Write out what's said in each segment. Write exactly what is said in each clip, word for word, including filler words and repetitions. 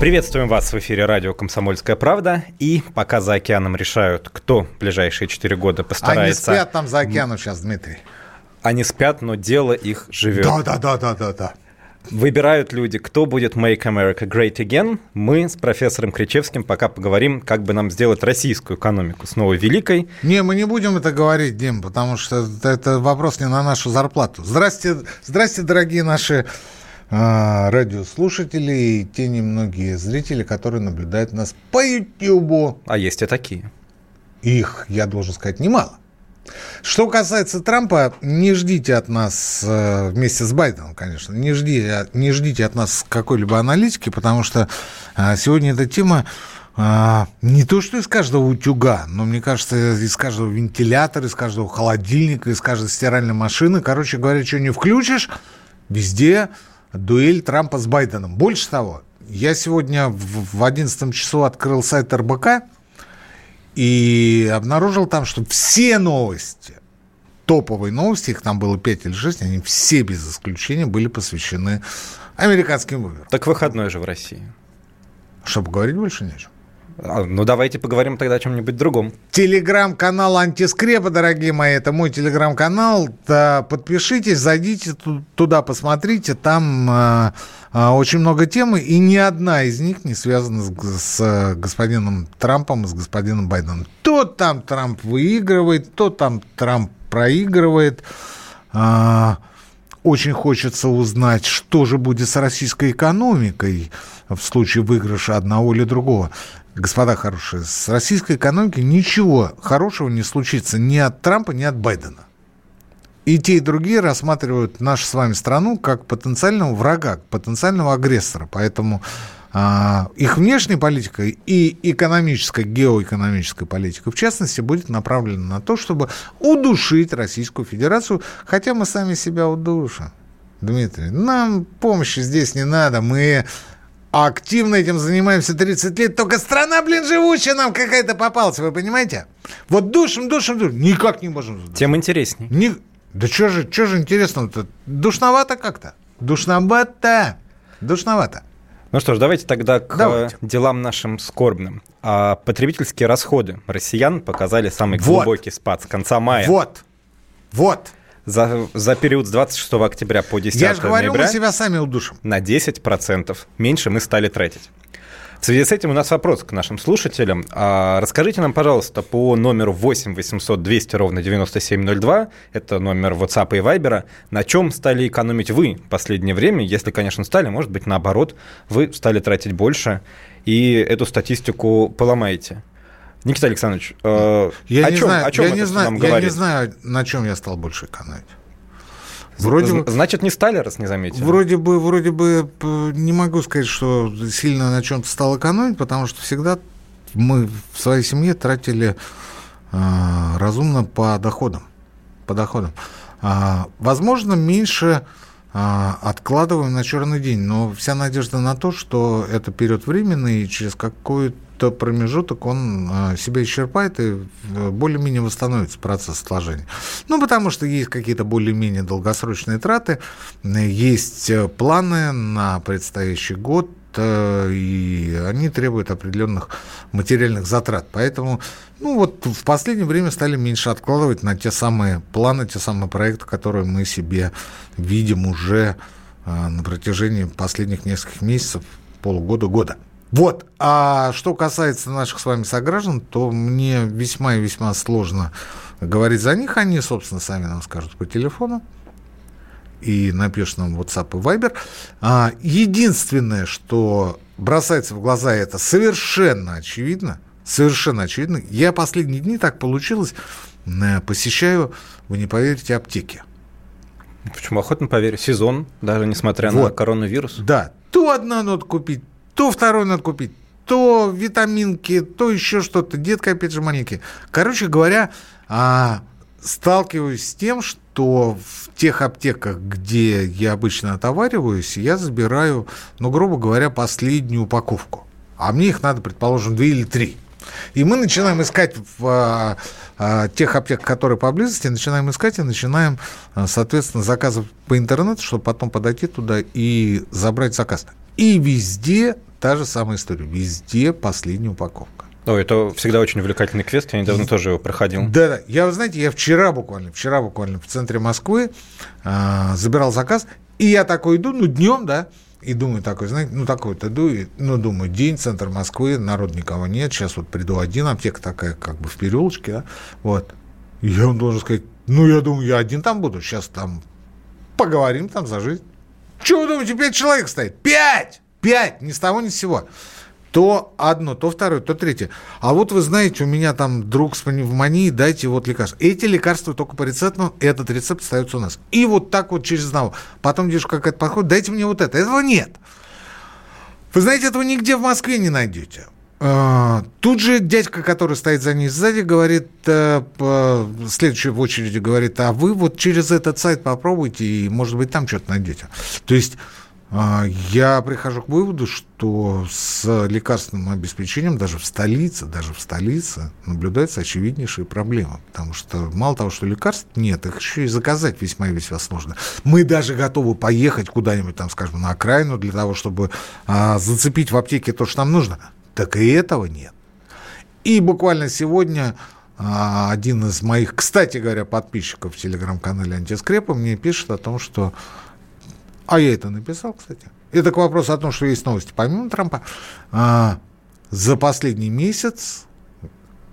Приветствуем вас в эфире радио «Комсомольская правда». И пока за океаном решают, кто в ближайшие четыре года постарается... Они спят там за океаном сейчас, Дмитрий. Они спят, но дело их живет. Да-да-да-да-да. Выбирают люди, кто будет «Make America Great Again». Мы с профессором Кричевским пока поговорим, как бы нам сделать российскую экономику снова великой. Не, мы не будем это говорить, Дим, потому что это вопрос не на нашу зарплату. Здрасте, здрасте, дорогие наши... радиослушатели и те немногие зрители, которые наблюдают нас по Ютьюбу. А есть и такие. Их, я должен сказать, немало. Что касается Трампа, не ждите от нас, вместе с Байденом, конечно, не ждите, не ждите от нас какой-либо аналитики, потому что сегодня эта тема не то что из каждого утюга, но, мне кажется, из каждого вентилятора, из каждого холодильника, из каждой стиральной машины. Короче говоря, что не включишь, везде... дуэль Трампа с Байденом. Больше того, я сегодня в одиннадцатом часу открыл сайт эр бэ ка и обнаружил там, что все новости, топовые новости, их там было пять или шесть, они все без исключения были посвящены американским выборам. Так выходной же в России. Что, поговорить больше не о чем? А, ну, давайте поговорим тогда о чем-нибудь другом. Телеграм-канал «Антискрепа», дорогие мои, это мой телеграм-канал. Да, подпишитесь, зайдите ту- туда, посмотрите. Там э, э, очень много тем, и ни одна из них не связана с, с господином Трампом и с господином Байденом. То там Трамп выигрывает, то там Трамп проигрывает. Э, очень хочется узнать, что же будет с российской экономикой в случае выигрыша одного или другого. Господа хорошие, с российской экономикой ничего хорошего не случится ни от Трампа, ни от Байдена. И те, и другие рассматривают нашу с вами страну как потенциального врага, потенциального агрессора. Поэтому э, их внешняя политика и экономическая, геоэкономическая политика, в частности, будет направлена на то, чтобы удушить Российскую Федерацию, хотя мы сами себя удушим. Дмитрий, нам помощи здесь не надо, мы... активно этим занимаемся тридцать лет. Только страна, блин, живучая нам какая-то попалась, вы понимаете? Вот душим, душим, душим. Никак не можем. Тем интересней. Не... Да что же, что же интересного-то? Душновато как-то. Душновато. Душновато. Ну что ж, давайте тогда к давайте. делам нашим скорбным. А потребительские расходы россиян показали самый вот. глубокий спад с конца мая. Вот. Вот. За, за период с двадцать шестого октября по десятого ноября... Я же говорю, мы себя сами удушим. На десять процентов меньше мы стали тратить. В связи с этим у нас вопрос к нашим слушателям. А, расскажите нам, пожалуйста, по номеру восемь восемьсот двести ровно девяносто семь ноль два, это номер WhatsApp и Viber, на чем стали экономить вы в последнее время? Если, конечно, стали, может быть, наоборот, вы стали тратить больше и эту статистику поломаете. Никита Александрович, э, я о, не чем, знаю, о чем я это не знаю, нам говорит? Я не знаю, на чем я стал больше экономить. Вроде Значит, бы, не стали, раз не заметили? Вроде бы, вроде бы не могу сказать, что сильно на чем-то стал экономить, потому что всегда мы в своей семье тратили э, разумно по доходам. По доходам. Э, возможно, меньше э, откладываем на черный день, но вся надежда на то, что это период временный, и через какую-то то промежуток он себя исчерпает и более-менее восстановится процесс сложения. Ну, потому что есть какие-то более-менее долгосрочные траты, есть планы на предстоящий год, и они требуют определенных материальных затрат. Поэтому, ну, вот в последнее время стали меньше откладывать на те самые планы, те самые проекты, которые мы себе видим уже на протяжении последних нескольких месяцев, полгода-года. Вот, а что касается наших с вами сограждан, то мне весьма и весьма сложно говорить за них. Они, собственно, сами нам скажут по телефону и напишут нам в WhatsApp и Viber. А единственное, что бросается в глаза, это совершенно очевидно, совершенно очевидно. Я последние дни, так получилось, посещаю, вы не поверите, аптеки. Почему? Охотно поверю. Сезон, даже несмотря вот. на коронавирус. Да, то одна надо купить, то второй надо купить, то витаминки, то еще что-то. Детка, опять же, маленькие. Короче говоря, сталкиваюсь с тем, что в тех аптеках, где я обычно отовариваюсь, я забираю, ну, грубо говоря, последнюю упаковку. А мне их надо, предположим, две или три. И мы начинаем искать в тех аптеках, которые поблизости, начинаем искать и начинаем, соответственно, заказывать по интернету, чтобы потом подойти туда и забрать заказ. И везде та же самая история, везде последняя упаковка. Ну, это всегда очень увлекательный квест, я недавно тоже его проходил. Да, да. Я, вы знаете, я вчера буквально, вчера буквально в центре Москвы э, забирал заказ, и я такой иду, ну, днем, да, и думаю такой, знаете, ну, такой-то иду, и, ну, думаю, день, центр Москвы, народу никого нет, сейчас вот приду один, аптека такая как бы в переулочке, да, вот. И я вам должен сказать, ну, я думаю, я один там буду, сейчас там поговорим там за жизнь. Чего вы думаете, пять человек стоит? Пять! Пять! Ни с того, ни с сего. То одно, то второе, то третье. А вот вы знаете, у меня там друг с пневмонией, дайте вот лекарство. Эти лекарства только по рецептам, этот рецепт остается у нас. И вот так вот через одного. Потом девушка какая-то подходит, дайте мне вот это. Этого нет. Вы знаете, этого нигде в Москве не найдете. Тут же дядька, который стоит за ней сзади, говорит, следующий в очереди говорит, а вы вот через этот сайт попробуйте, и, может быть, там что-то найдете. То есть... Я прихожу к выводу, что с лекарственным обеспечением даже в столице, даже в столице наблюдаются очевиднейшие проблемы, потому что мало того, что лекарств нет, их еще и заказать весьма и весьма сложно. Мы даже готовы поехать куда-нибудь, там, скажем, на окраину для того, чтобы а, зацепить в аптеке то, что нам нужно. Так и этого нет. И буквально сегодня... Один из моих, кстати говоря, подписчиков в телеграм-канале «Антискрепа» мне пишет о том, что... А я это написал, кстати. Это к вопросу о том, что есть новости помимо Трампа. За последний месяц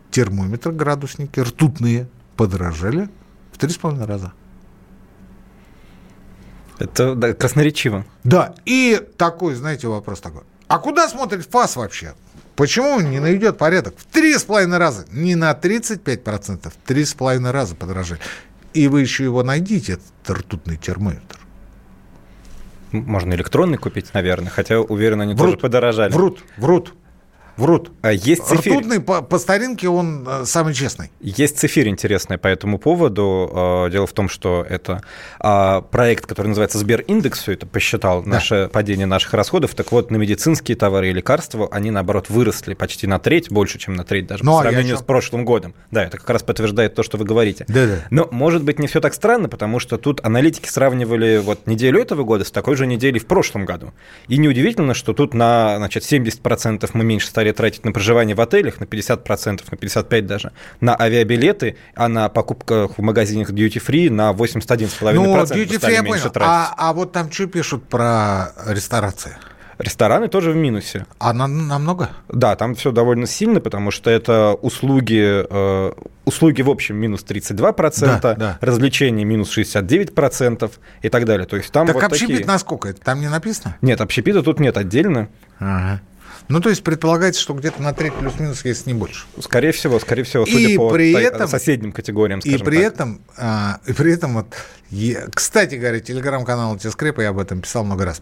термометры, градусники, ртутные, подорожали в три с половиной раза. Это да, красноречиво. Да, и такой, знаете, вопрос такой. А куда смотрит ФАС вообще? Почему он не наведет порядок? В три с половиной раза, не на тридцать пять процентов, в три с половиной раза подорожали. И вы еще его найдите, этот ртутный термометр. Можно электронный купить, наверное, хотя, уверен, они врут, тоже подорожали. Врут, врут, врут. А есть цифирь. Ртутный по, по старинке он самый честный. Есть цифирь интересная по этому поводу. Дело в том, что это проект, который называется Сбериндекс, все это посчитал, да. наше падение наших расходов. Так вот, на медицинские товары и лекарства они, наоборот, выросли почти на треть, больше, чем на треть даже, ну, по сравнению а с прошлым годом. Да, это как раз подтверждает то, что вы говорите. Да-да. Но, может быть, не все так странно, потому что тут аналитики сравнивали вот неделю этого года с такой же неделей в прошлом году. И неудивительно, что тут на, значит, семьдесят процентов мы меньше стали тратить на проживание в отелях, на пятьдесят процентов, на пятьдесят пять процентов даже, на авиабилеты, а на покупках в магазинах duty-free на восемьдесят один целых пять десятых процента. Ну, duty-free я понял, а, а вот там что пишут про ресторации? Рестораны тоже в минусе. А на, намного? Да, там все довольно сильно, потому что это услуги, э, услуги в общем минус тридцать два процента, да, да. Развлечения минус шестьдесят девять процентов и так далее. То есть там так вот общепит такие... на сколько? Там не написано? Нет, общепита тут нет отдельно. Ага. Ну, то есть, предполагается, что где-то на треть плюс-минус, если не больше. Скорее всего, скорее всего, судя и по при та- этом, соседним категориям, скажем и при так. Этом, а, и при этом, вот, я, кстати говоря, телеграм-канал «Антискрепа», я об этом писал много раз,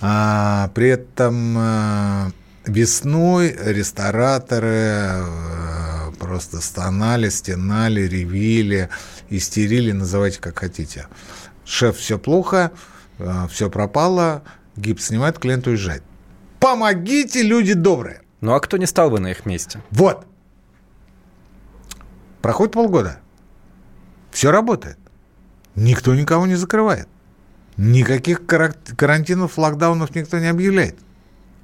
а, при этом а, весной рестораторы а, просто стонали, стенали, ревели, истерили, называйте как хотите. Шеф, все плохо, а, все пропало, гипс снимает, клиент уезжает. Помогите, люди добрые. Ну, а кто не стал бы на их месте? Вот. Проходит полгода. Все работает. Никто никого не закрывает. Никаких кар- карантинов, локдаунов никто не объявляет.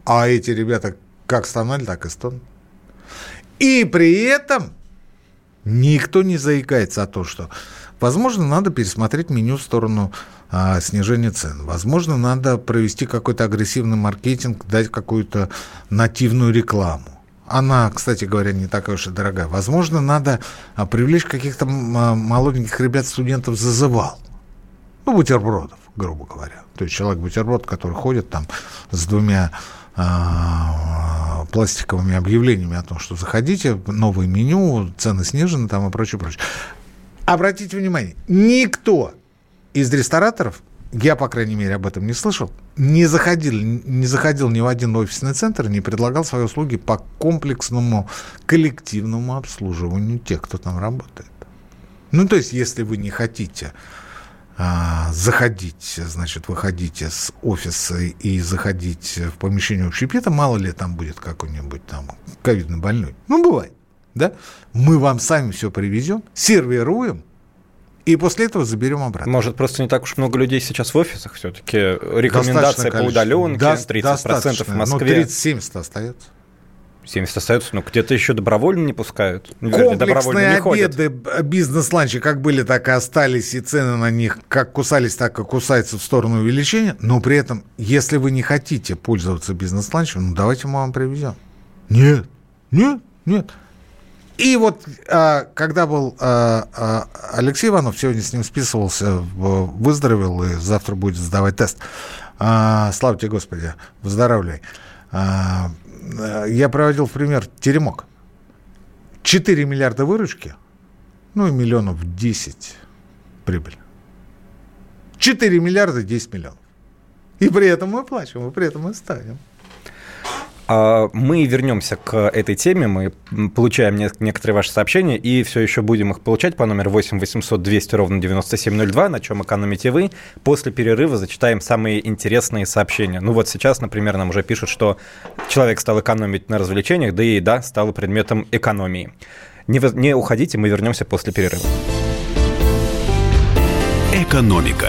А эти ребята как стонали, так и стонут. И при этом никто не заикается о том, что... Возможно, надо пересмотреть меню в сторону а, снижения цен. Возможно, надо провести какой-то агрессивный маркетинг, дать какую-то нативную рекламу. Она, кстати говоря, не такая уж и дорогая. Возможно, надо привлечь каких-то молоденьких ребят-студентов зазывал. Ну, бутербродов, грубо говоря. То есть человек-бутерброд, который ходит там с двумя а, пластиковыми объявлениями о том, что заходите, новое меню, цены снижены там и прочее, прочее. Обратите внимание, никто из рестораторов, я, по крайней мере, об этом не слышал, не заходил, не заходил ни в один офисный центр, не предлагал свои услуги по комплексному коллективному обслуживанию тех, кто там работает. Ну, то есть, если вы не хотите а, заходить, значит, выходите с офиса и заходить в помещение общепита, мало ли там будет какой-нибудь там ковидный больной. Ну, бывает, да? Мы вам сами все привезем, сервируем, и после этого заберем обратно. Может, просто не так уж много людей сейчас в офисах все-таки? Рекомендация по удаленке, до, тридцать процентов в Москве. Ну, тридцать-семьдесят остается. семьдесят остается, но где-то еще добровольно не пускают. Комплексные обеды, бизнес-ланчи как были, так и остались, и цены на них как кусались, так и кусаются в сторону увеличения. Но при этом, если вы не хотите пользоваться бизнес-ланчем, ну, давайте мы вам привезем. Нет, нет, нет. И вот когда был Алексей Иванов, сегодня с ним списывался, выздоровел, и завтра будет сдавать тест. Слава тебе, Господи, выздоравливай. Я приводил в пример Теремок. четыре миллиарда выручки, ну и миллионов десять прибыль. четыре миллиарда десять миллионов. И при этом мы плачем, и при этом мы ставим. Мы вернемся к этой теме, мы получаем некоторые ваши сообщения и все еще будем их получать по номеру восемь восемьсот двести ровно девяносто семь ноль два, на чем экономите вы. После перерыва зачитаем самые интересные сообщения. Ну вот сейчас, например, нам уже пишут, что человек стал экономить на развлечениях, да и еда стала предметом экономии. Не, вы, не уходите, мы вернемся после перерыва. Экономика.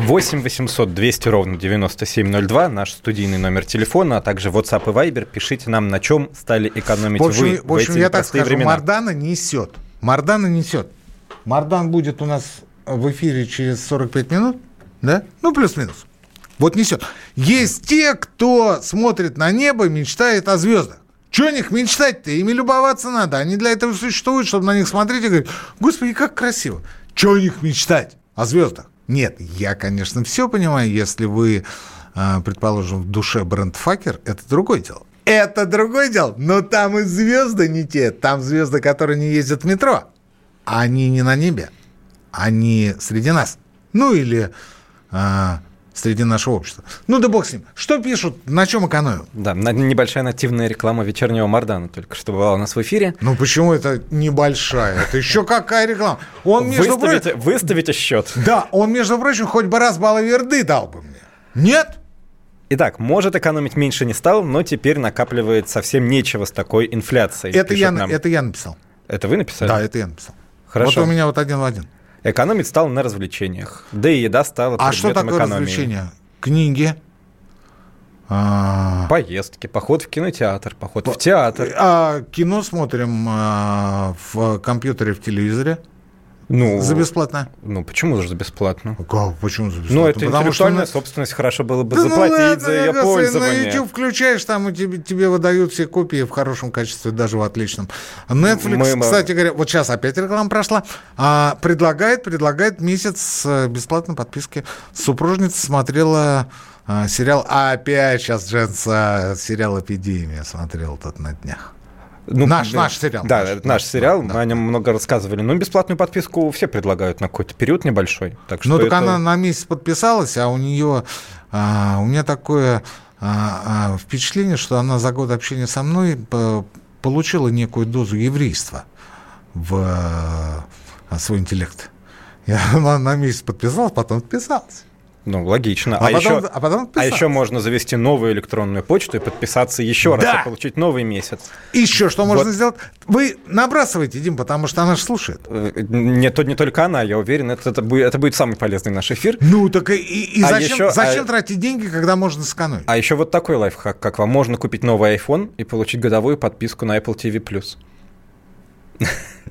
восемь восемьсот двести ровно девяносто семь ноль два, наш студийный номер телефона, а также WhatsApp и Viber. Пишите нам, на чем стали экономить в общем, вы в, в общем, эти я так скажу, времена. Мардана несет. Мардана несет. Мардан будет у нас в эфире через сорок пять минут, да? Ну, плюс-минус. Вот несет. Есть те, кто смотрит на небо и мечтает о звездах. Чего о них мечтать-то? Ими любоваться надо. Они для этого существуют, чтобы на них смотреть и говорить: «Господи, как красиво». Чего о них мечтать? О звездах. Нет, я, конечно, все понимаю, если вы, предположим, в душе брендфакер, это другое дело. Это другое дело, но там и звезды не те, там звезды, которые не ездят в метро. Они не на небе, они среди нас, ну или а, среди нашего общества. Ну да бог с ним, что пишут, на чем экономим? Да, небольшая нативная реклама вечернего Мардана только что бывала у нас в эфире. Ну почему это небольшая? Это еще какая реклама? Он, между выставите, прочим, выставите счет. Да, он, между прочим, хоть бы раз балаверды дал бы мне. Нет? Итак, может, экономить меньше не стал, но теперь накапливает совсем нечего с такой инфляцией. Это, я, это я написал. Это вы написали? Да, это я написал. Хорошо. Вот у меня вот один в один. Экономить стал на развлечениях. Да и еда стала предметом экономии. А что такое экономии. Развлечения? Книги. Поездки, поход в кинотеатр, поход По... в театр. А кино смотрим а, в компьютере, в телевизоре. Ну, за бесплатно. Ну, почему же за бесплатно? Как, почему за бесплатно? Ну, это потому интеллектуальная что... собственность, хорошо было бы да заплатить ну, ладно, за ее пользование. На YouTube включаешь, там тебе, тебе выдают все копии в хорошем качестве, даже в отличном. Netflix, Мы... кстати говоря, вот сейчас опять реклама прошла, предлагает, предлагает месяц бесплатной подписки. Супружница смотрела сериал, а опять сейчас Дженса, сериал «Эпидемия» смотрела тут на днях. Ну, наш, да, наш сериал. Да, наш, наш сериал, да, мы да. о нем много рассказывали. Но бесплатную подписку все предлагают на какой-то период небольшой. Так что ну, так это... она на месяц подписалась, а у нее... А, у меня такое а, а, впечатление, что она за год общения со мной получила некую дозу еврейства в а, свой интеллект. И она на месяц подписалась, потом подписалась. Ну, логично. А, а, потом, еще, а, потом а еще можно завести новую электронную почту и подписаться еще да. раз, и получить новый месяц. Еще что вот. Можно сделать? Вы набрасывайте, Дим, потому что она же слушает. Нет, не только она, я уверен, это, это, будет, это будет самый полезный наш эфир. Ну, так и, и а зачем, еще, зачем а... тратить деньги, когда можно сэкономить? А еще вот такой лайфхак, как вам можно купить новый iPhone и получить годовую подписку на Apple ти ви плюс.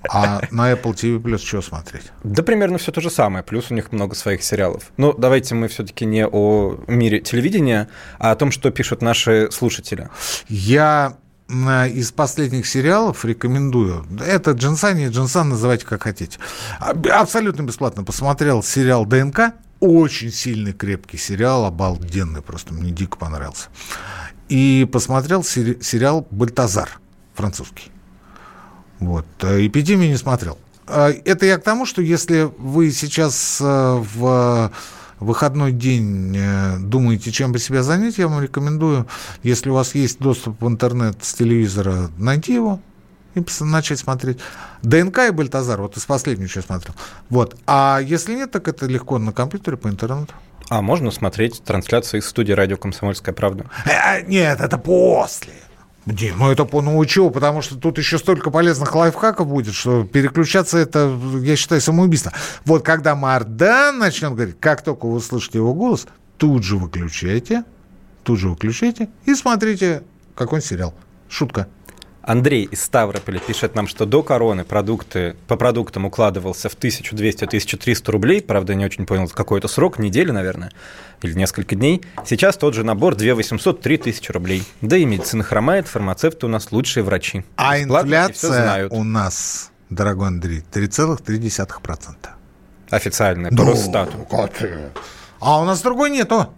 А на Apple ти ви плюс что смотреть? Да примерно все то же самое, плюс у них много своих сериалов. Ну, давайте мы все-таки не о мире телевидения, а о том, что пишут наши слушатели. Я из последних сериалов рекомендую. Это Джинсан, не Джинсан, называйте как хотите. Абсолютно бесплатно посмотрел сериал «ДНК». Очень сильный, крепкий сериал, обалденный, просто мне дико понравился. И посмотрел сери- сериал «Бальтазар», французский. Вот. «Эпидемию» не смотрел. Это я к тому, что если вы сейчас в выходной день думаете, чем бы себя занять, я вам рекомендую, если у вас есть доступ в интернет с телевизора, найти его и начать смотреть. «ДНК» и «Бальтазар», вот из последнего что я смотрел. Вот. А если нет, так это легко на компьютере по интернету. А можно смотреть трансляции из студии радио «Комсомольская правда». А, нет, это после. Дим, ну это понаучил, потому что тут еще столько полезных лайфхаков будет, что переключаться это, я считаю, самоубийство. Вот когда Мардан начнет говорить, как только вы услышите его голос, тут же выключайте, тут же выключайте и смотрите какой-нибудь сериал. Шутка. Андрей из Ставрополя пишет нам, что до короны продукты, по продуктам укладывался в тысяча двести - тысяча триста рублей. Правда, я не очень понял, какой это срок, недели, наверное, или несколько дней. Сейчас тот же набор две тысячи восемьсот - три тысячи рублей. Да и медицина хромает, фармацевты у нас лучшие врачи. А бесплатно, инфляция у нас, дорогой Андрей, три целых три десятых процента. Официальная, по Росстату. А у нас другой нету.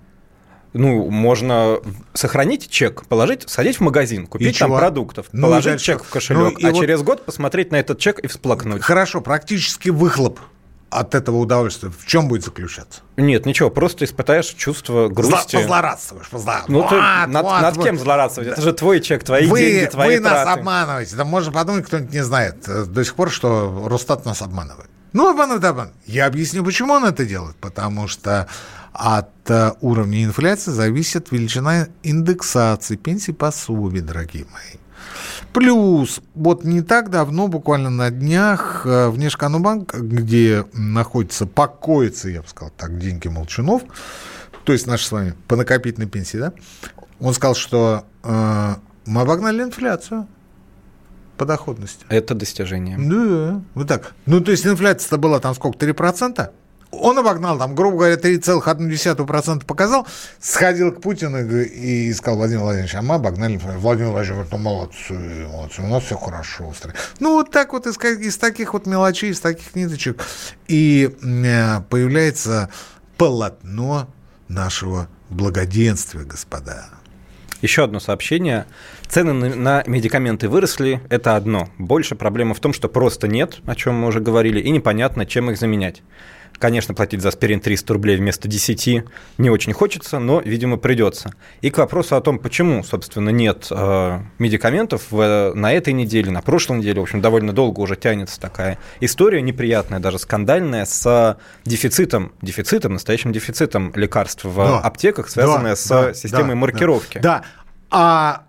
Ну, можно сохранить чек, положить, сходить в магазин, купить и там чего? продуктов, ну, положить дальше. чек в кошелек, ну, а вот через год посмотреть на этот чек и всплакнуть. Хорошо, практически выхлоп от этого удовольствия. В чем будет заключаться? Нет, ничего, просто испытаешь чувство грусти. Зла- позлорадствуешь, позлорадствуешь. Ну, вот, ты над, вот, над вот. кем злорадствовать? Да. Это же твой чек, твои вы, деньги, твои вы траты. Вы нас обманываете. Да можно подумать, кто-нибудь не знает до сих пор, что Росстат нас обманывает. Ну, обманывает, обманывает. Я объясню, почему он это делает. Потому что от уровня инфляции зависит величина индексации пенсий пособий, дорогие мои. Плюс, вот не так давно, буквально на днях, Внешэкономбанк, где находится, покоится, я бы сказал так, деньги Молчанов, то есть наши с вами по накопительной пенсии, да, он сказал, что э, мы обогнали инфляцию по доходности. Это достижение. Да, вот так. Ну, то есть инфляция-то была там сколько, три процента? Он обогнал, там, грубо говоря, три целых одна десятая процента показал, сходил к Путину и сказал: Владимир Владимирович, а мы обогнали. Владимир Владимирович говорит, ну, молодцы, молодцы, у нас все хорошо. Ну, вот так вот из, из таких вот мелочей, из таких ниточек и появляется полотно нашего благоденствия, господа. Еще одно сообщение. Цены на медикаменты выросли, это одно. Больше проблема в том, что просто нет, о чем мы уже говорили, и непонятно, чем их заменять. Конечно, платить за аспирин триста рублей вместо десяти не очень хочется, но, видимо, придется. И к вопросу о том, почему, собственно, нет э, медикаментов в, на этой неделе, на прошлой неделе, в общем, довольно долго уже тянется такая история неприятная, даже скандальная, с дефицитом, дефицитом, настоящим дефицитом лекарств в да. аптеках, связанная да, с да, системой да, маркировки. Да, а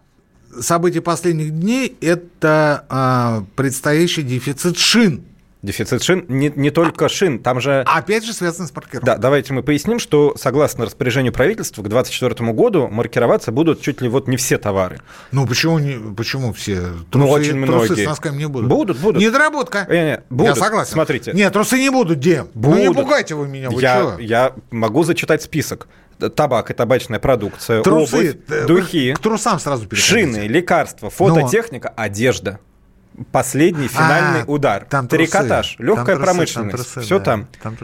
события последних дней – это а, предстоящий дефицит шин. Дефицит шин, не, не только шин, там же... Опять же связано с маркировкой. Да, давайте мы поясним, что согласно распоряжению правительства к двадцать четвёртому году маркироваться будут чуть ли вот не все товары. Ну, почему, не, почему все? Трусы, ну, очень многие. Трусы с носками не будут. Будут, будут. Недоработка. Не, не, будут. Я согласен. Смотрите. Нет, трусы не будут, Дим. Ну, не пугайте вы меня, вы я, чего? Я могу зачитать список. Табак и табачная продукция, трусы, обувь, духи, к трусам сразу шины, лекарства, фототехника, но... одежда. Последний финальный а, удар. Трикотаж, легкая там промышленность. Там трусы, все да, там. там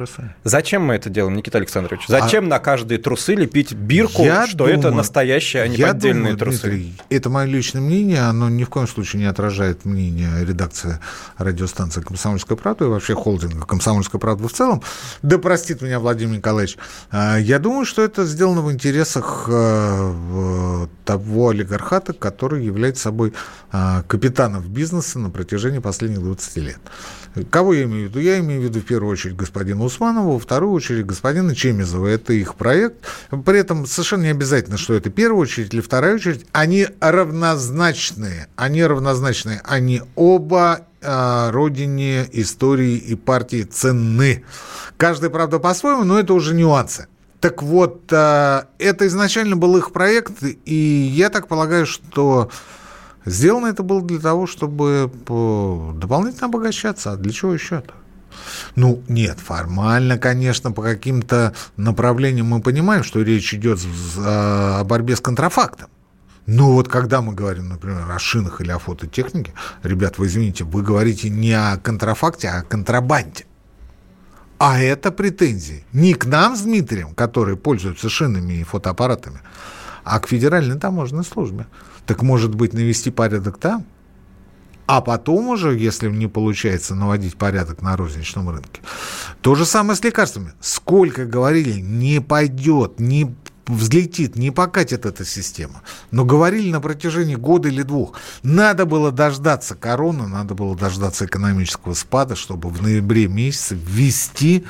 Зачем мы это делаем, Никита Александрович? Зачем а... на каждые трусы лепить бирку, я что думаю, это настоящие, а не поддельные думаю, трусы? Дмитрий, это мое личное мнение, оно ни в коем случае не отражает мнение редакции радиостанции «Комсомольская правда» и вообще холдинга «Комсомольская правда» в целом. Да простит меня Владимир Николаевич. Я думаю, что это сделано в интересах того олигархата, который является собой капитаном бизнеса на протяжении последних двадцати лет. Кого я имею в виду? Я имею в виду в первую очередь господина Усманова, во вторую очередь господина Чемезова. Это их проект. При этом совершенно не обязательно, что это первая очередь или вторая очередь. Они равнозначные. Они равнозначные. Они оба э, родине истории и партии ценны. Каждый, правда, по-своему, но это уже нюансы. Так вот, э, это изначально был их проект, и я так полагаю, что Сделано это было для того, чтобы дополнительно обогащаться. А для чего еще-то? Ну, нет, формально, конечно, по каким-то направлениям мы понимаем, что речь идет о борьбе с контрафактом. Но вот когда мы говорим, например, о шинах или о фототехнике, ребят, вы извините, вы говорите не о контрафакте, а о контрабанде. А это претензии не к нам с Дмитрием, которые пользуются шинами и фотоаппаратами, а к Федеральной таможенной службе. Так, может быть, навести порядок там? А потом уже, если не получается наводить порядок на розничном рынке. То же самое с лекарствами. Сколько говорили, не пойдет, не взлетит, не покатит эта система. Но говорили на протяжении года или двух. Надо было дождаться короны, надо было дождаться экономического спада, чтобы в ноябре месяце ввести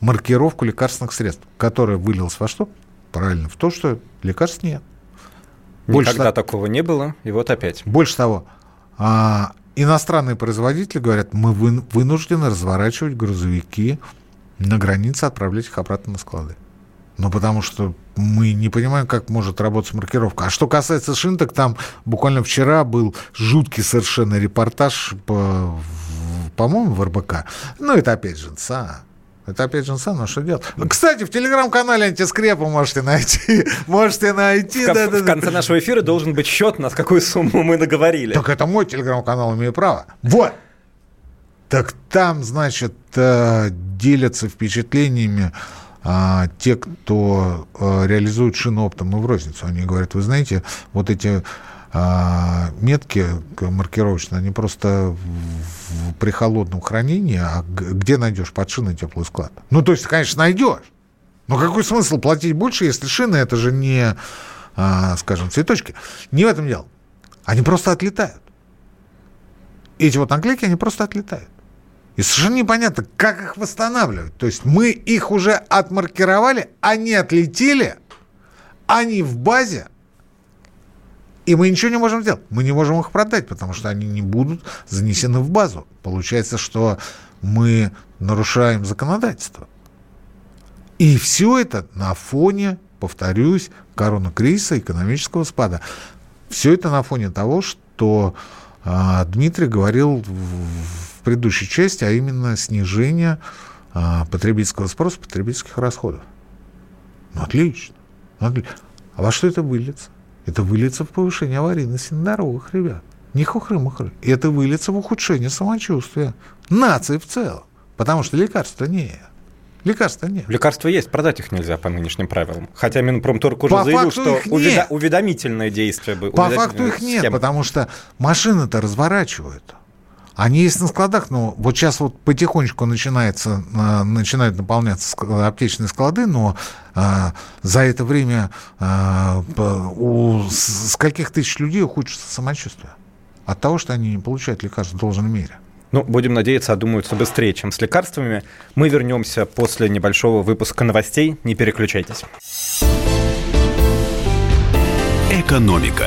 маркировку лекарственных средств, которая вылилась во что? Правильно, в то, что лекарств нет. Больше Никогда того, такого не было, и вот опять. Больше того, А иностранные производители говорят, мы вынуждены разворачивать грузовики на границе, отправлять их обратно на склады. Ну, потому что мы не понимаем, как может работать маркировка. А что касается шин, так там буквально вчера был жуткий совершенно репортаж, по, по-моему, в эр бэ ка. Ну, это опять же НСА. Это опять же НСА, но что делать? Кстати, в телеграм-канале «Антискрепа» можете найти. Можете найти. В, да, в, да, в конце да. нашего эфира должен быть счет, на какую сумму мы договорили. Так это мой телеграм-канал, имею право. Вот. Так там, значит, делятся впечатлениями те, кто реализует шину оптом и в розницу. Они говорят, вы знаете, вот эти метки маркировочные, они просто в, в, при холодном хранении, а где найдешь под шиной теплый склад? Ну, то есть, конечно, найдешь. Но какой смысл платить больше, если шины, это же не, а, скажем, цветочки. Не в этом дело. Они просто отлетают. Эти вот наклейки, они просто отлетают. И совершенно непонятно, как их восстанавливать. То есть мы их уже отмаркировали, они отлетели, они в базе, и мы ничего не можем сделать. Мы не можем их продать, потому что они не будут занесены в базу. Получается, что мы нарушаем законодательство. И все это на фоне, повторюсь, коронакризиса, экономического спада. Все это на фоне того, что э, Дмитрий говорил в, в предыдущей части, а именно снижение э, потребительского спроса, потребительских расходов. Ну, отлично. отлично. А во что это выльется? Это выльется в повышение аварийности на дорогах, ребят. Не хухры-мухры. Это выльется в ухудшение самочувствия нации в целом. Потому что лекарства нет. Лекарства нет. Лекарства есть, продать их нельзя по нынешним правилам. Хотя Минпромторг уже по заявил, что уведо- уведомительное действие бы... По факту их схема. Нет, потому что машины-то разворачивают. Они есть на складах, но вот сейчас вот потихонечку начинается, начинают наполняться аптечные склады, но э, за это время э, у скольких тысяч людей ухудшится самочувствие от того, что они не получают лекарства в должной мере. Ну, будем надеяться, одумаются быстрее, чем с лекарствами. Мы вернемся после небольшого выпуска новостей. Не переключайтесь. Экономика.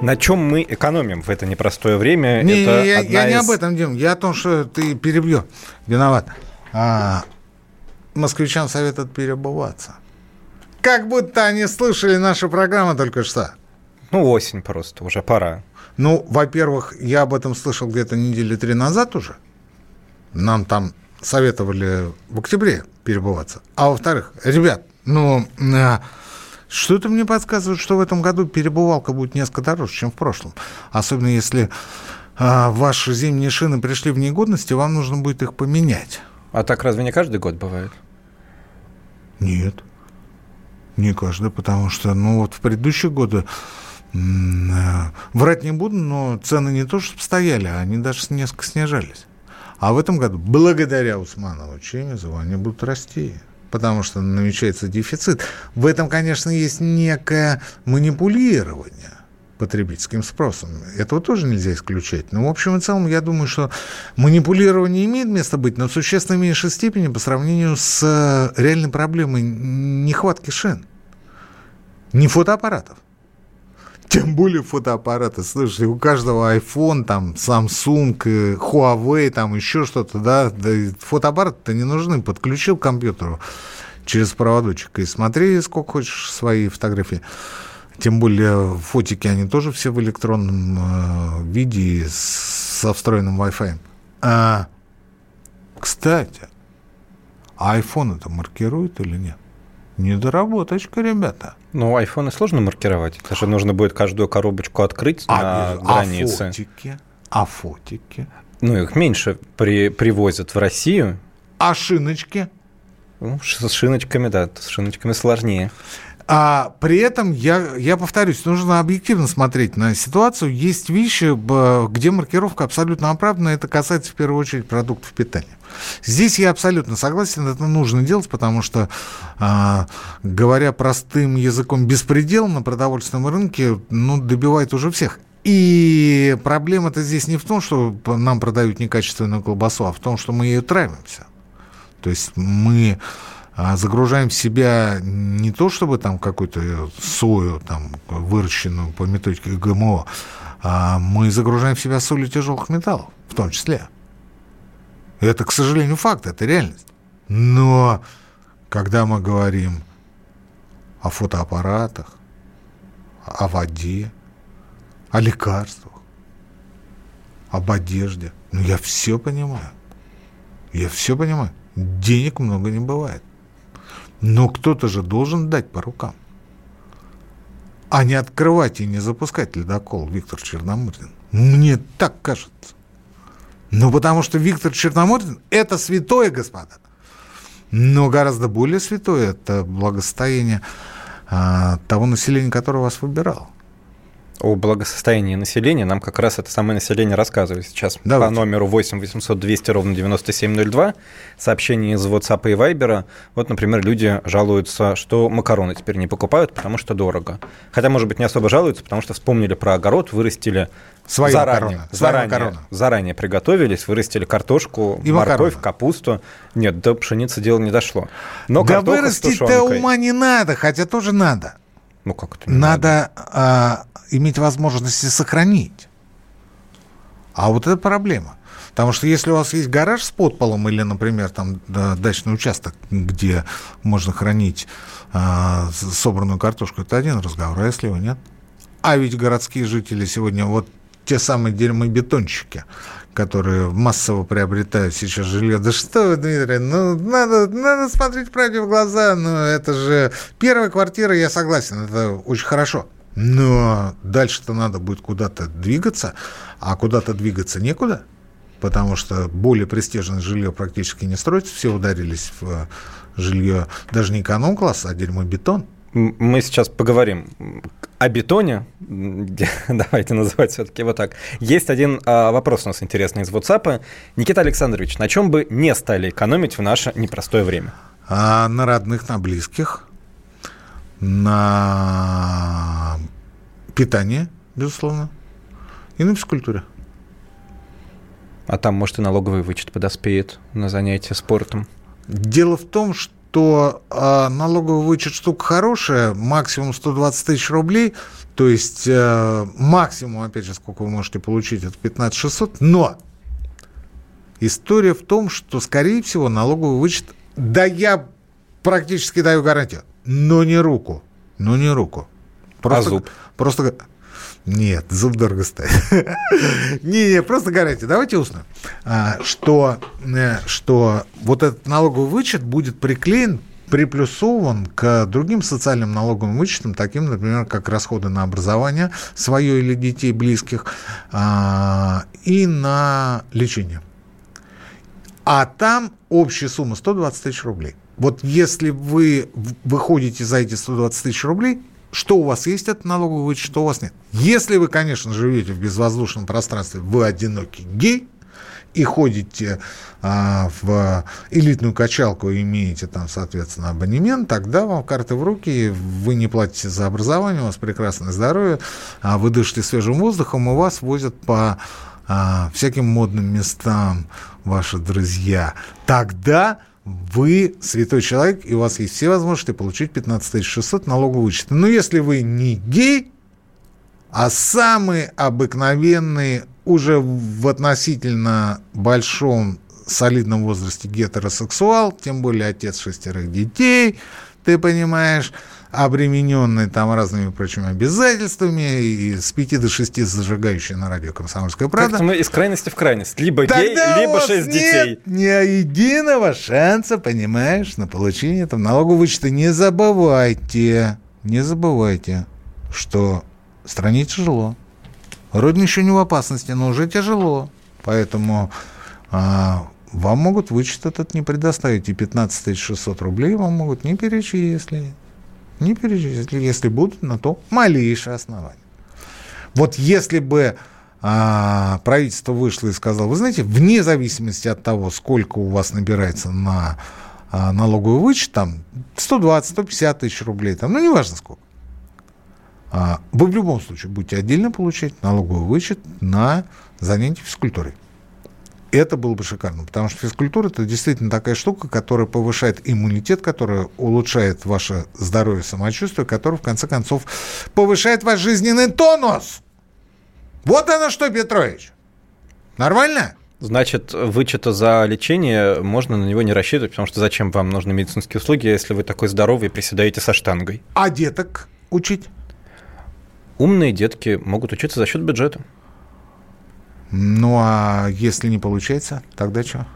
На чем мы экономим в это непростое время? Не, это я, одна я из... не об этом, Дим. Я о том, что ты перебью. Виноват. А, москвичам советуют переобуваться. Как будто они слышали нашу программу только что. Ну, осень просто, уже пора. Ну, во-первых, я об этом слышал где-то недели три назад уже. Нам там советовали в октябре переобуваться. А во-вторых, ребят, ну... Что-то мне подсказывает, что в этом году перебывалка будет несколько дороже, чем в прошлом. Особенно если а, ваши зимние шины пришли в негодность, и вам нужно будет их поменять. А так разве не каждый год бывает? Нет. Не каждый, потому что ну, вот в предыдущие годы врать не буду, но цены не то что стояли, они даже несколько снижались. А в этом году, благодаря Усманову, Чемезову, они будут расти, потому что намечается дефицит. В этом, конечно, есть некое манипулирование потребительским спросом. Этого тоже нельзя исключать. Но, в общем и целом, я думаю, что манипулирование имеет место быть, но в существенно меньшей степени по сравнению с реальной проблемой нехватки шин, не фотоаппаратов. Тем более фотоаппараты. Слушайте, у каждого iPhone, там, Samsung, Huawei, там, еще что-то, да, да фотоаппараты-то не нужны. Подключил к компьютеру через проводочек и смотри, сколько хочешь, свои фотографии. Тем более фотики, они тоже все в электронном э, виде со встроенным Wi-Fi. А, кстати, а iPhone это маркирует или нет? Недоработочка, ребята. Ну, айфоны сложно маркировать, потому что нужно будет каждую коробочку открыть а, на границе. А фотики? А фотики? Ну, их меньше при, привозят в Россию. А шиночки? Ну, с шиночками, да, с шиночками сложнее. А при этом, я, я повторюсь, нужно объективно смотреть на ситуацию. Есть вещи, где маркировка абсолютно оправдана. Это касается, в первую очередь, продуктов питания. Здесь я абсолютно согласен, это нужно делать, потому что, говоря простым языком, беспредел на продовольственном рынке, ну, добивает уже всех. И проблема-то здесь не в том, что нам продают некачественную колбасу, а в том, что мы ею травимся. То есть мы... загружаем в себя не то, чтобы там какую-то сою, там, выращенную по методике ГМО, а мы загружаем в себя солью тяжелых металлов, в том числе. Это, к сожалению, факт, это реальность. Но когда мы говорим о фотоаппаратах, о воде, о лекарствах, об одежде, ну, я все понимаю. Я все понимаю. Денег много не бывает. Но кто-то же должен дать по рукам, а не открывать и не запускать ледокол Виктор Черномырдин. Мне так кажется. Ну, потому что Виктор Черномырдин – это святое, господа. Но гораздо более святое – это благосостояние а, того населения, которое вас выбирало. О благосостоянии населения нам как раз это самое население рассказывает сейчас. Давайте. По номеру восемь восемьсот двести ровно девяносто семь ноль два сообщение из WhatsApp и Viber. Вот, например, люди жалуются, что макароны теперь не покупают, потому что дорого. Хотя, может быть, не особо жалуются, потому что вспомнили про огород, вырастили свои заранее, макароны. Заранее, макароны. Заранее приготовились, вырастили картошку, и морковь, макароны. Капусту. Нет, до пшеницы дело не дошло. Но да вырастить-то ума не надо, хотя тоже надо. Ну, как это не надо? Надо э, иметь возможности сохранить. А вот это проблема. Потому что если у вас есть гараж с подполом или, например, там дачный участок, где можно хранить э, собранную картошку, это один разговор, а если его нет? А ведь городские жители сегодня вот те самые дерьмобетонщики, которые массово приобретают сейчас жилье. Да что вы, Дмитрий, ну, надо, надо смотреть правде в глаза, ну, это же первая квартира, я согласен, это очень хорошо, но дальше-то надо будет куда-то двигаться, а куда-то двигаться некуда, потому что более престижное жилье практически не строится, все ударились в жилье даже не эконом-класс, а дерьмобетон. Мы сейчас поговорим о бетоне, давайте называть все-таки его так. Есть один а, вопрос у нас интересный из WhatsApp. Никита Александрович, на чем бы не стали экономить в наше непростое время? А, на родных, на близких, на питании, безусловно, и на физкультуре. А там, может, и налоговый вычет подоспеет на занятия спортом? Дело в том, что... то э, налоговый вычет штука хорошая, максимум сто двадцать тысяч рублей, то есть э, максимум, опять же, сколько вы можете получить, это пятнадцать тысяч шестьсот, но история в том, что, скорее всего, налоговый вычет, да я практически даю гарантию, но не руку, но не руку. Просто, а зуб? Просто, нет, зуб дорого стоит. Не-не, просто гарантия, давайте устно. Что, что вот этот налоговый вычет будет приклеен, приплюсован к другим социальным налоговым вычетам, таким, например, как расходы на образование свое или детей, близких, и на лечение. А там общая сумма сто двадцать тысяч рублей. Вот если вы выходите за эти сто двадцать тысяч рублей, что у вас есть от налогового вычета, что у вас нет. Если вы, конечно, живете в безвоздушном пространстве, вы одинокий гей и ходите а, в элитную качалку и имеете там, соответственно, абонемент, тогда вам карты в руки, вы не платите за образование, у вас прекрасное здоровье, а вы дышите свежим воздухом, и вас возят по а, всяким модным местам ваши друзья. Тогда... вы святой человек, и у вас есть все возможности получить пятнадцать тысяч шестьсот налогового вычета. Но если вы не гей, а самые обыкновенные, уже в относительно большом солидном возрасте гетеросексуал, тем более отец шестерых детей, ты понимаешь, обремененный там разными прочими обязательствами, и с пяти до шести зажигающий на радио «Комсомольская правда». Как-то мы из крайности в крайность. Либо тогда гей, либо шесть детей. Нет ни единого шанса, понимаешь, на получение там налогового вычета. Не забывайте, не забывайте, что стране тяжело. Родина еще не в опасности, но уже тяжело. Поэтому... А, вам могут вычет этот не предоставить, и пятнадцать тысяч шестьсот рублей вам могут не перечислить, не перечислить, если будут на то малейшие основания. Вот если бы а, правительство вышло и сказало, вы знаете, вне зависимости от того, сколько у вас набирается на а, налоговый вычет, там сто двадцать - сто пятьдесят тысяч рублей, там, ну неважно сколько, а, вы в любом случае будете отдельно получать налоговый вычет на занятия физкультурой. Это было бы шикарно, потому что физкультура – это действительно такая штука, которая повышает иммунитет, которая улучшает ваше здоровье, самочувствие, которая, в конце концов, повышает ваш жизненный тонус. Вот оно что, Петрович. Нормально? Значит, вычета за лечение можно на него не рассчитывать, потому что зачем вам нужны медицинские услуги, если вы такой здоровый и приседаете со штангой? А деток учить? Умные детки могут учиться за счет бюджета. Ну, а если не получается, тогда что?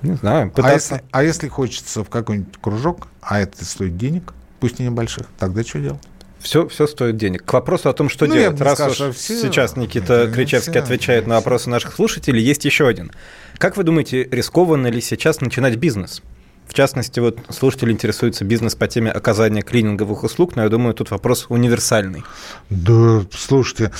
Не знаю. Пытаться... А, если, а если хочется в какой-нибудь кружок, а это стоит денег, пусть и небольших, тогда что делать? Все, все стоит денег. К вопросу о том, что ну, делать. Раз сказал, уж все... сейчас Никита Кричевский отвечает на вопросы наших слушателей, есть еще один. Как вы думаете, рискованно ли сейчас начинать бизнес? В частности, вот слушатели интересуются бизнес по теме оказания клининговых услуг, но я думаю, тут вопрос универсальный. Да, слушайте,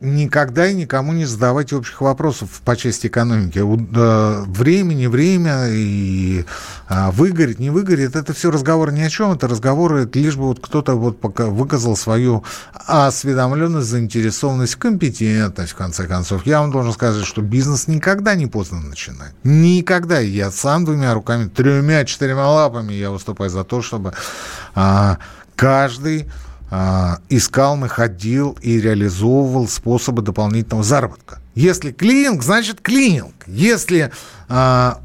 никогда и никому не задавайте общих вопросов по части экономики. Время, не время, и выгорит, не выгорит, это все разговоры ни о чем, это разговоры, лишь бы вот кто-то вот пока выказал свою осведомленность, заинтересованность, компетентность, в конце концов. Я вам должен сказать, что бизнес никогда не поздно начинать. Никогда. Я сам двумя руками, тремя, четырьмя лапами я выступаю за то, чтобы а, каждый а, искал, находил и реализовывал способы дополнительного заработка. Если клининг, значит клининг. Если а,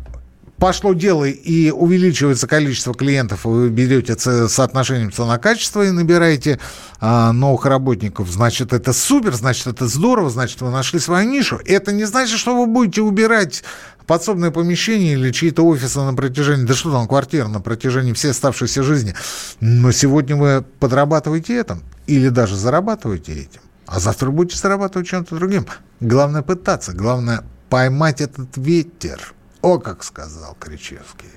пошло дело и увеличивается количество клиентов, и вы берете соотношением цена-качество и набираете а, новых работников, значит, это супер, значит, это здорово, значит, вы нашли свою нишу. Это не значит, что вы будете убирать подсобное помещение или чьи-то офисы на протяжении, да что там, квартира на протяжении всей оставшейся жизни. Но сегодня вы подрабатываете этим или даже зарабатываете этим, а завтра будете зарабатывать чем-то другим. Главное пытаться, главное поймать этот ветер. О, как сказал Кричевский.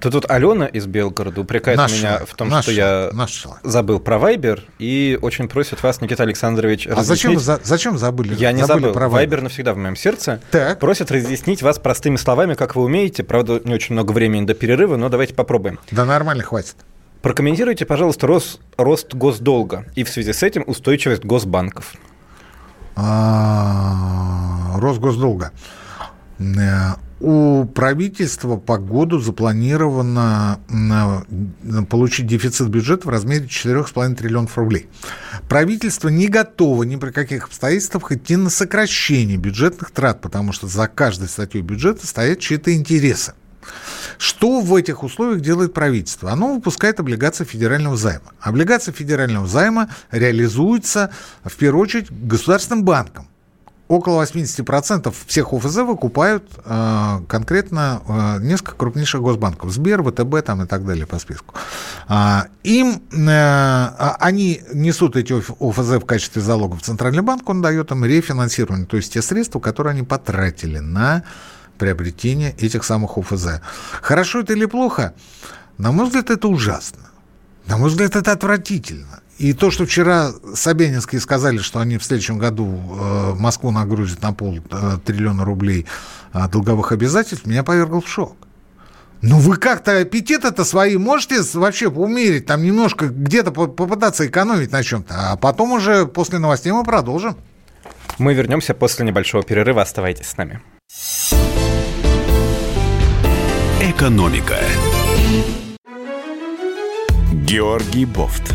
Тут, тут Алена из Белгорода упрекает наш меня человек, в том, что человек, я забыл про Вайбер, и очень просит вас, Никита Александрович, разъяснить... А зачем, за, зачем забыли? Я не забыли забыл. Про Вайбер навсегда в моем сердце. Так. Просит разъяснить вас простыми словами, как вы умеете. Правда, не очень много времени до перерыва, но давайте попробуем. Да нормально, хватит. Прокомментируйте, пожалуйста, рост, рост госдолга и в связи с этим устойчивость госбанков. А-а-а, рост госдолга. У правительства по году запланировано получить дефицит бюджета в размере четыре целых пять триллионов рублей. Правительство не готово ни при каких обстоятельствах идти на сокращение бюджетных трат, потому что за каждой статьей бюджета стоят чьи-то интересы. Что в этих условиях делает правительство? Оно выпускает облигации федерального займа. Облигации федерального займа реализуются, в первую очередь, государственным банком. Около восемьдесят процентов всех ОФЗ выкупают э, конкретно э, несколько крупнейших госбанков. Сбер, ВТБ там, и так далее по списку. А, им, э, они несут эти ОФЗ в качестве залогов в Центральный банк, он дает им рефинансирование, то есть те средства, которые они потратили на приобретение этих самых ОФЗ. Хорошо это или плохо? На мой взгляд, это ужасно. На мой взгляд, это отвратительно. И то, что вчера собянинские сказали, что они в следующем году Москву нагрузят на полтриллиона рублей долговых обязательств, меня повергло в шок. Ну, вы как-то аппетиты-то свои можете вообще умерить, там немножко где-то попытаться экономить на чем-то, а потом уже после новостей мы продолжим. Мы вернемся после небольшого перерыва, оставайтесь с нами. Экономика. Георгий Бофт.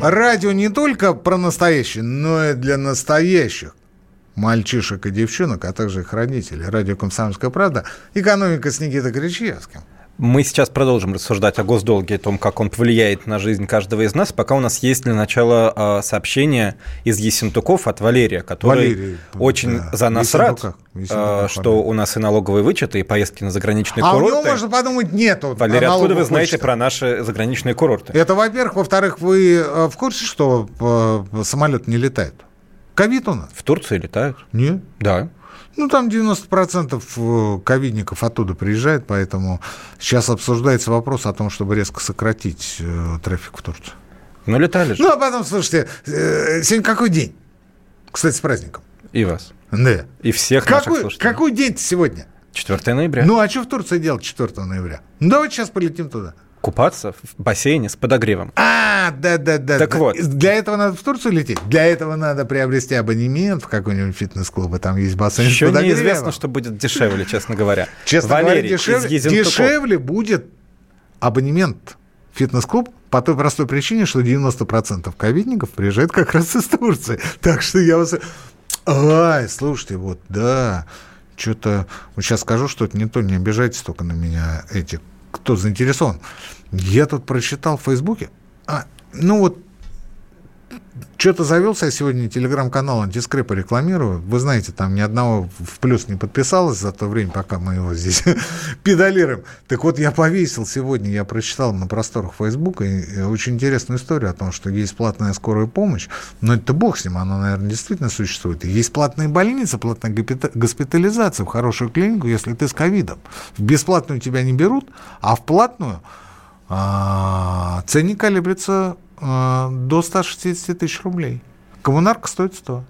Радио не только про настоящее, но и для настоящих мальчишек и девчонок, а также их родителей. Радио «Комсомольская правда». Экономика с Никитой Кричевским. Мы сейчас продолжим рассуждать о госдолге, о том, как он повлияет на жизнь каждого из нас, пока у нас есть для начала сообщение из Ессентуков от Валерия, который Валерий, очень да. за нас рад, Ессентуках, что Валерий. У нас и налоговые вычеты, и поездки на заграничные а курорты. А у него, можно подумать, нету. Валерий, откуда вы знаете вычета? Про наши заграничные курорты? Это, во-первых. Во-вторых, вы в курсе, что самолет не летает? Ковид у нас. В Турции летают. Нет? Да. Ну, там девяносто процентов ковидников оттуда приезжает, поэтому сейчас обсуждается вопрос о том, чтобы резко сократить трафик в Турцию. Ну, летали же. Ну, а потом, слушайте, сегодня какой день? Кстати, с праздником. И вас. Да. И всех какой, наших слушателей. Какой день-то сегодня? четвёртого ноября. Ну, а что в Турции делать четвёртого ноября? Ну, давайте сейчас полетим туда. Купаться в бассейне с подогревом. А, да-да-да. Так да. Вот. Для этого надо в Турцию лететь? Для этого надо приобрести абонемент в какой-нибудь фитнес-клуб, и там есть бассейн еще с подогревом. Еще неизвестно, что будет дешевле, честно говоря. Честно Валерий, говоря, дешевле, дешевле будет абонемент в фитнес-клуб по той простой причине, что девяносто процентов ковидников приезжает как раз из Турции. Так что я вас... Ай, слушайте, вот, да, что-то... Вот сейчас скажу что-то не то, не обижайтесь только на меня эти... Кто заинтересован? Я тут прочитал в Фейсбуке. А, ну вот, что-то завелся я сегодня, телеграм-канал «Антискрепа» рекламирую. Вы знаете, там ни одного в плюс не подписалось за то время, пока мы его здесь педалируем. Так вот, я повесил сегодня, я прочитал на просторах Фейсбука очень интересную историю о том, что есть платная скорая помощь, но это бог с ним, она, наверное, действительно существует. Есть платные больницы, платная госпитализация в хорошую клинику, если ты с ковидом. В бесплатную тебя не берут, а в платную ценник колеблется до сто шестьдесят тысяч рублей. Коммунарка стоит сто.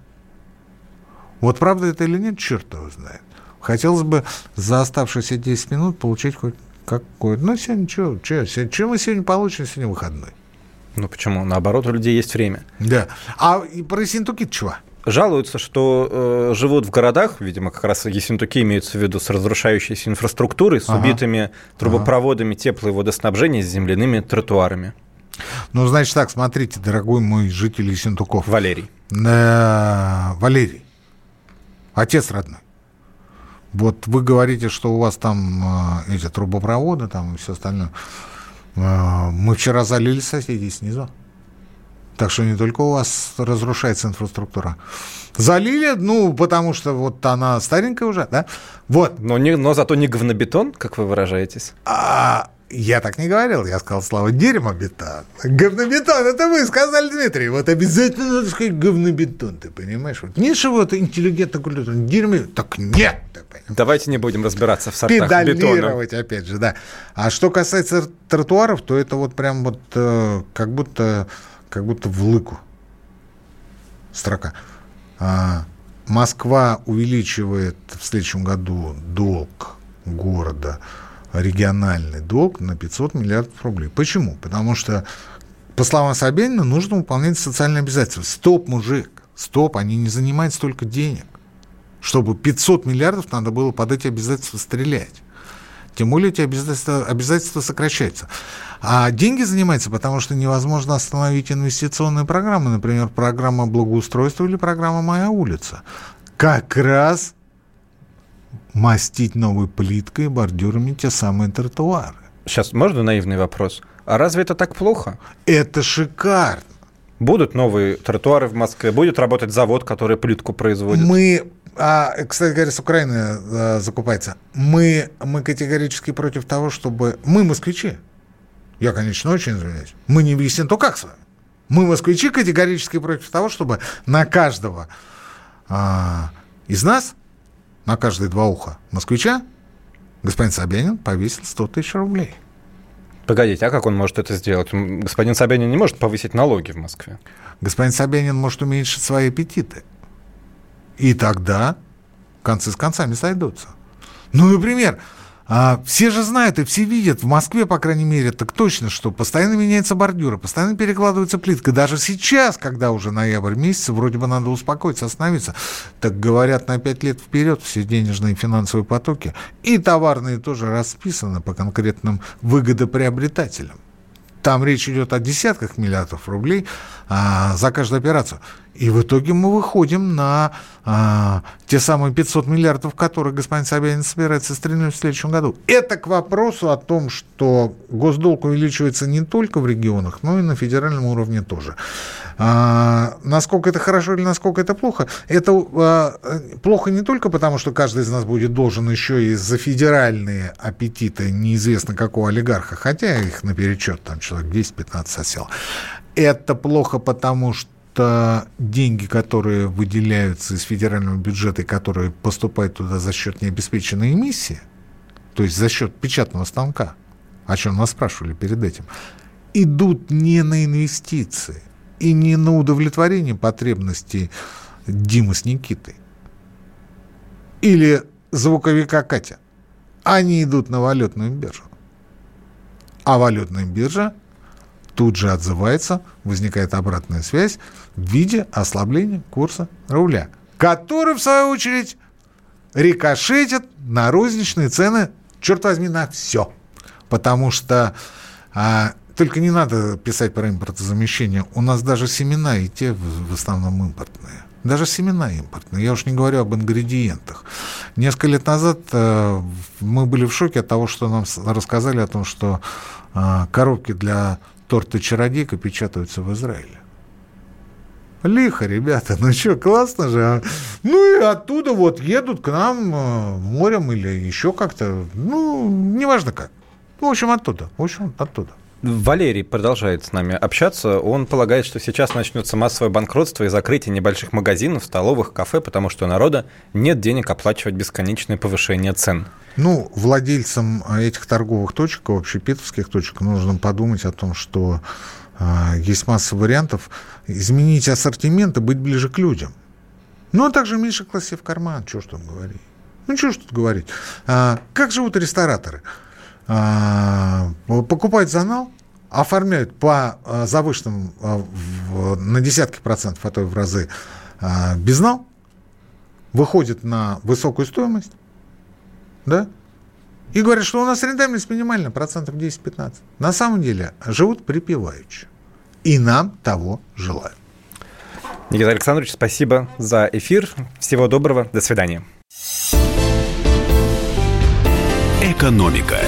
Вот правда это или нет, черт его знает. Хотелось бы за оставшиеся десять минут получить хоть какой-то... Ну, сегодня что? Что мы сегодня получим? Сегодня выходной. Ну, почему? Наоборот, у людей есть время. Да. А про Ессентуки-то чего? Жалуются, что э, живут в городах, видимо, как раз Ессентуки имеются в виду, с разрушающейся инфраструктурой, с ага. убитыми трубопроводами, ага. тепло- и водоснабжения, с земляными тротуарами. Ну, значит так, смотрите, дорогой мой житель Ессентуков. Валерий. Э-э- Валерий, отец родной. Вот вы говорите, что у вас там э- эти трубопроводы там, и все остальное. Э-э- мы вчера залили соседей снизу. Так что не только у вас разрушается инфраструктура. Залили, ну, потому что вот она старенькая уже, да? Вот. Но, не, но зато не говнобетон, как вы выражаетесь. А... Я так не говорил, я сказал слово «дерьмобетон». Говнобетон, это вы сказали, Дмитрий. Вот обязательно надо сказать говнобетон, ты понимаешь? Вот ничего-то интеллигентно культурно, дерьмо, так нет, ты понимаешь? Давайте не будем разбираться в сортах педалировать, бетона. Педалировать, опять же, да. А что касается тротуаров, то это вот прям вот э, как будто, как будто в лыку строка. А, Москва увеличивает в следующем году долг города, региональный долг на пятьсот миллиардов рублей. Почему? Потому что, по словам Собянина, нужно выполнять социальные обязательства. Стоп, мужик, стоп, они не занимают столько денег, чтобы пятьсот миллиардов надо было под эти обязательства стрелять. Тем более эти обязательства, обязательства сокращаются. А деньги занимаются, потому что невозможно остановить инвестиционные программы, например, программа благоустройства или программа «Моя улица». Как раз мастить новой плиткой, бордюрами те самые тротуары. Сейчас можно наивный вопрос? А разве это так плохо? Это шикарно. Будут новые тротуары в Москве, будет работать завод, который плитку производит. Мы, а, кстати говоря, с Украины а, закупается. Мы, мы категорически против того, чтобы... Мы москвичи. Я, конечно, очень извиняюсь. Мы не в Ессентуках с вами. Мы, москвичи, категорически против того, чтобы на каждого а, из нас, на каждые два уха москвича, господин Собянин повесил сто тысяч рублей. Погодите, а как он может это сделать? Господин Собянин не может повысить налоги в Москве. Господин Собянин может уменьшить свои аппетиты. И тогда концы с концами сойдутся. Ну, например... А, все же знают и все видят, в Москве, по крайней мере, так точно, что постоянно меняются бордюры, постоянно перекладывается плитка. Даже сейчас, когда уже ноябрь месяц, вроде бы надо успокоиться, остановиться. Так говорят, на пять лет вперед все денежные и финансовые потоки и товарные тоже расписаны по конкретным выгодоприобретателям. Там речь идет о десятках миллиардов рублей а, за каждую операцию. И в итоге мы выходим на а, те самые пятьсот миллиардов, которые господин Собянин собирается стрельнуть в следующем году. Это к вопросу о том, что госдолг увеличивается не только в регионах, но и на федеральном уровне тоже. А, насколько это хорошо или насколько это плохо? Это а, плохо не только потому, что каждый из нас будет должен еще и за федеральные аппетиты неизвестно какого олигарха, хотя их наперечет там человек десять-пятнадцать осел. Это плохо потому, что деньги, которые выделяются из федерального бюджета и которые поступают туда за счет необеспеченной эмиссии, то есть за счет печатного станка, о чем нас спрашивали перед этим, идут не на инвестиции и не на удовлетворение потребностей Димы с Никитой или звуковика Катя. Они идут на валютную биржу. А валютная биржа тут же отзывается, возникает обратная связь в виде ослабления курса рубля, который, в свою очередь, рикошетит на розничные цены, черт возьми, на все. Потому что а, только не надо писать про импортозамещение. У нас даже семена и те в, в основном импортные. Даже семена импортные. Я уж не говорю об ингредиентах. Несколько лет назад а, мы были в шоке от того, что нам рассказали о том, что а, коробки для... торты «Чародейка» печатаются в Израиле. Лихо, ребята, ну что, классно же. Ну и оттуда вот едут к нам морем или еще как-то. Ну, неважно как. В общем, оттуда. В общем, оттуда. Валерий продолжает с нами общаться. Он полагает, что сейчас начнется массовое банкротство и закрытие небольших магазинов, столовых, кафе, потому что у народа нет денег оплачивать бесконечное повышение цен. Ну, владельцам этих торговых точек, общепитовских точек, нужно подумать о том, что э, есть масса вариантов изменить ассортимент и быть ближе к людям. Ну, а также меньше класть в карман, чего ж там говорить. Ну, чего ж тут говорить. А, как живут рестораторы? А, покупают за нал, оформляют по завышенным в, на десятки процентов, а то и в разы, а, безнал, выходит на высокую стоимость, да? И говорят, что у нас рентабельность минимальна, процентов десять-пятнадцать. На самом деле живут припеваючи. И нам того желаю. Никита Александрович, спасибо за эфир. Всего доброго. До свидания. Экономика.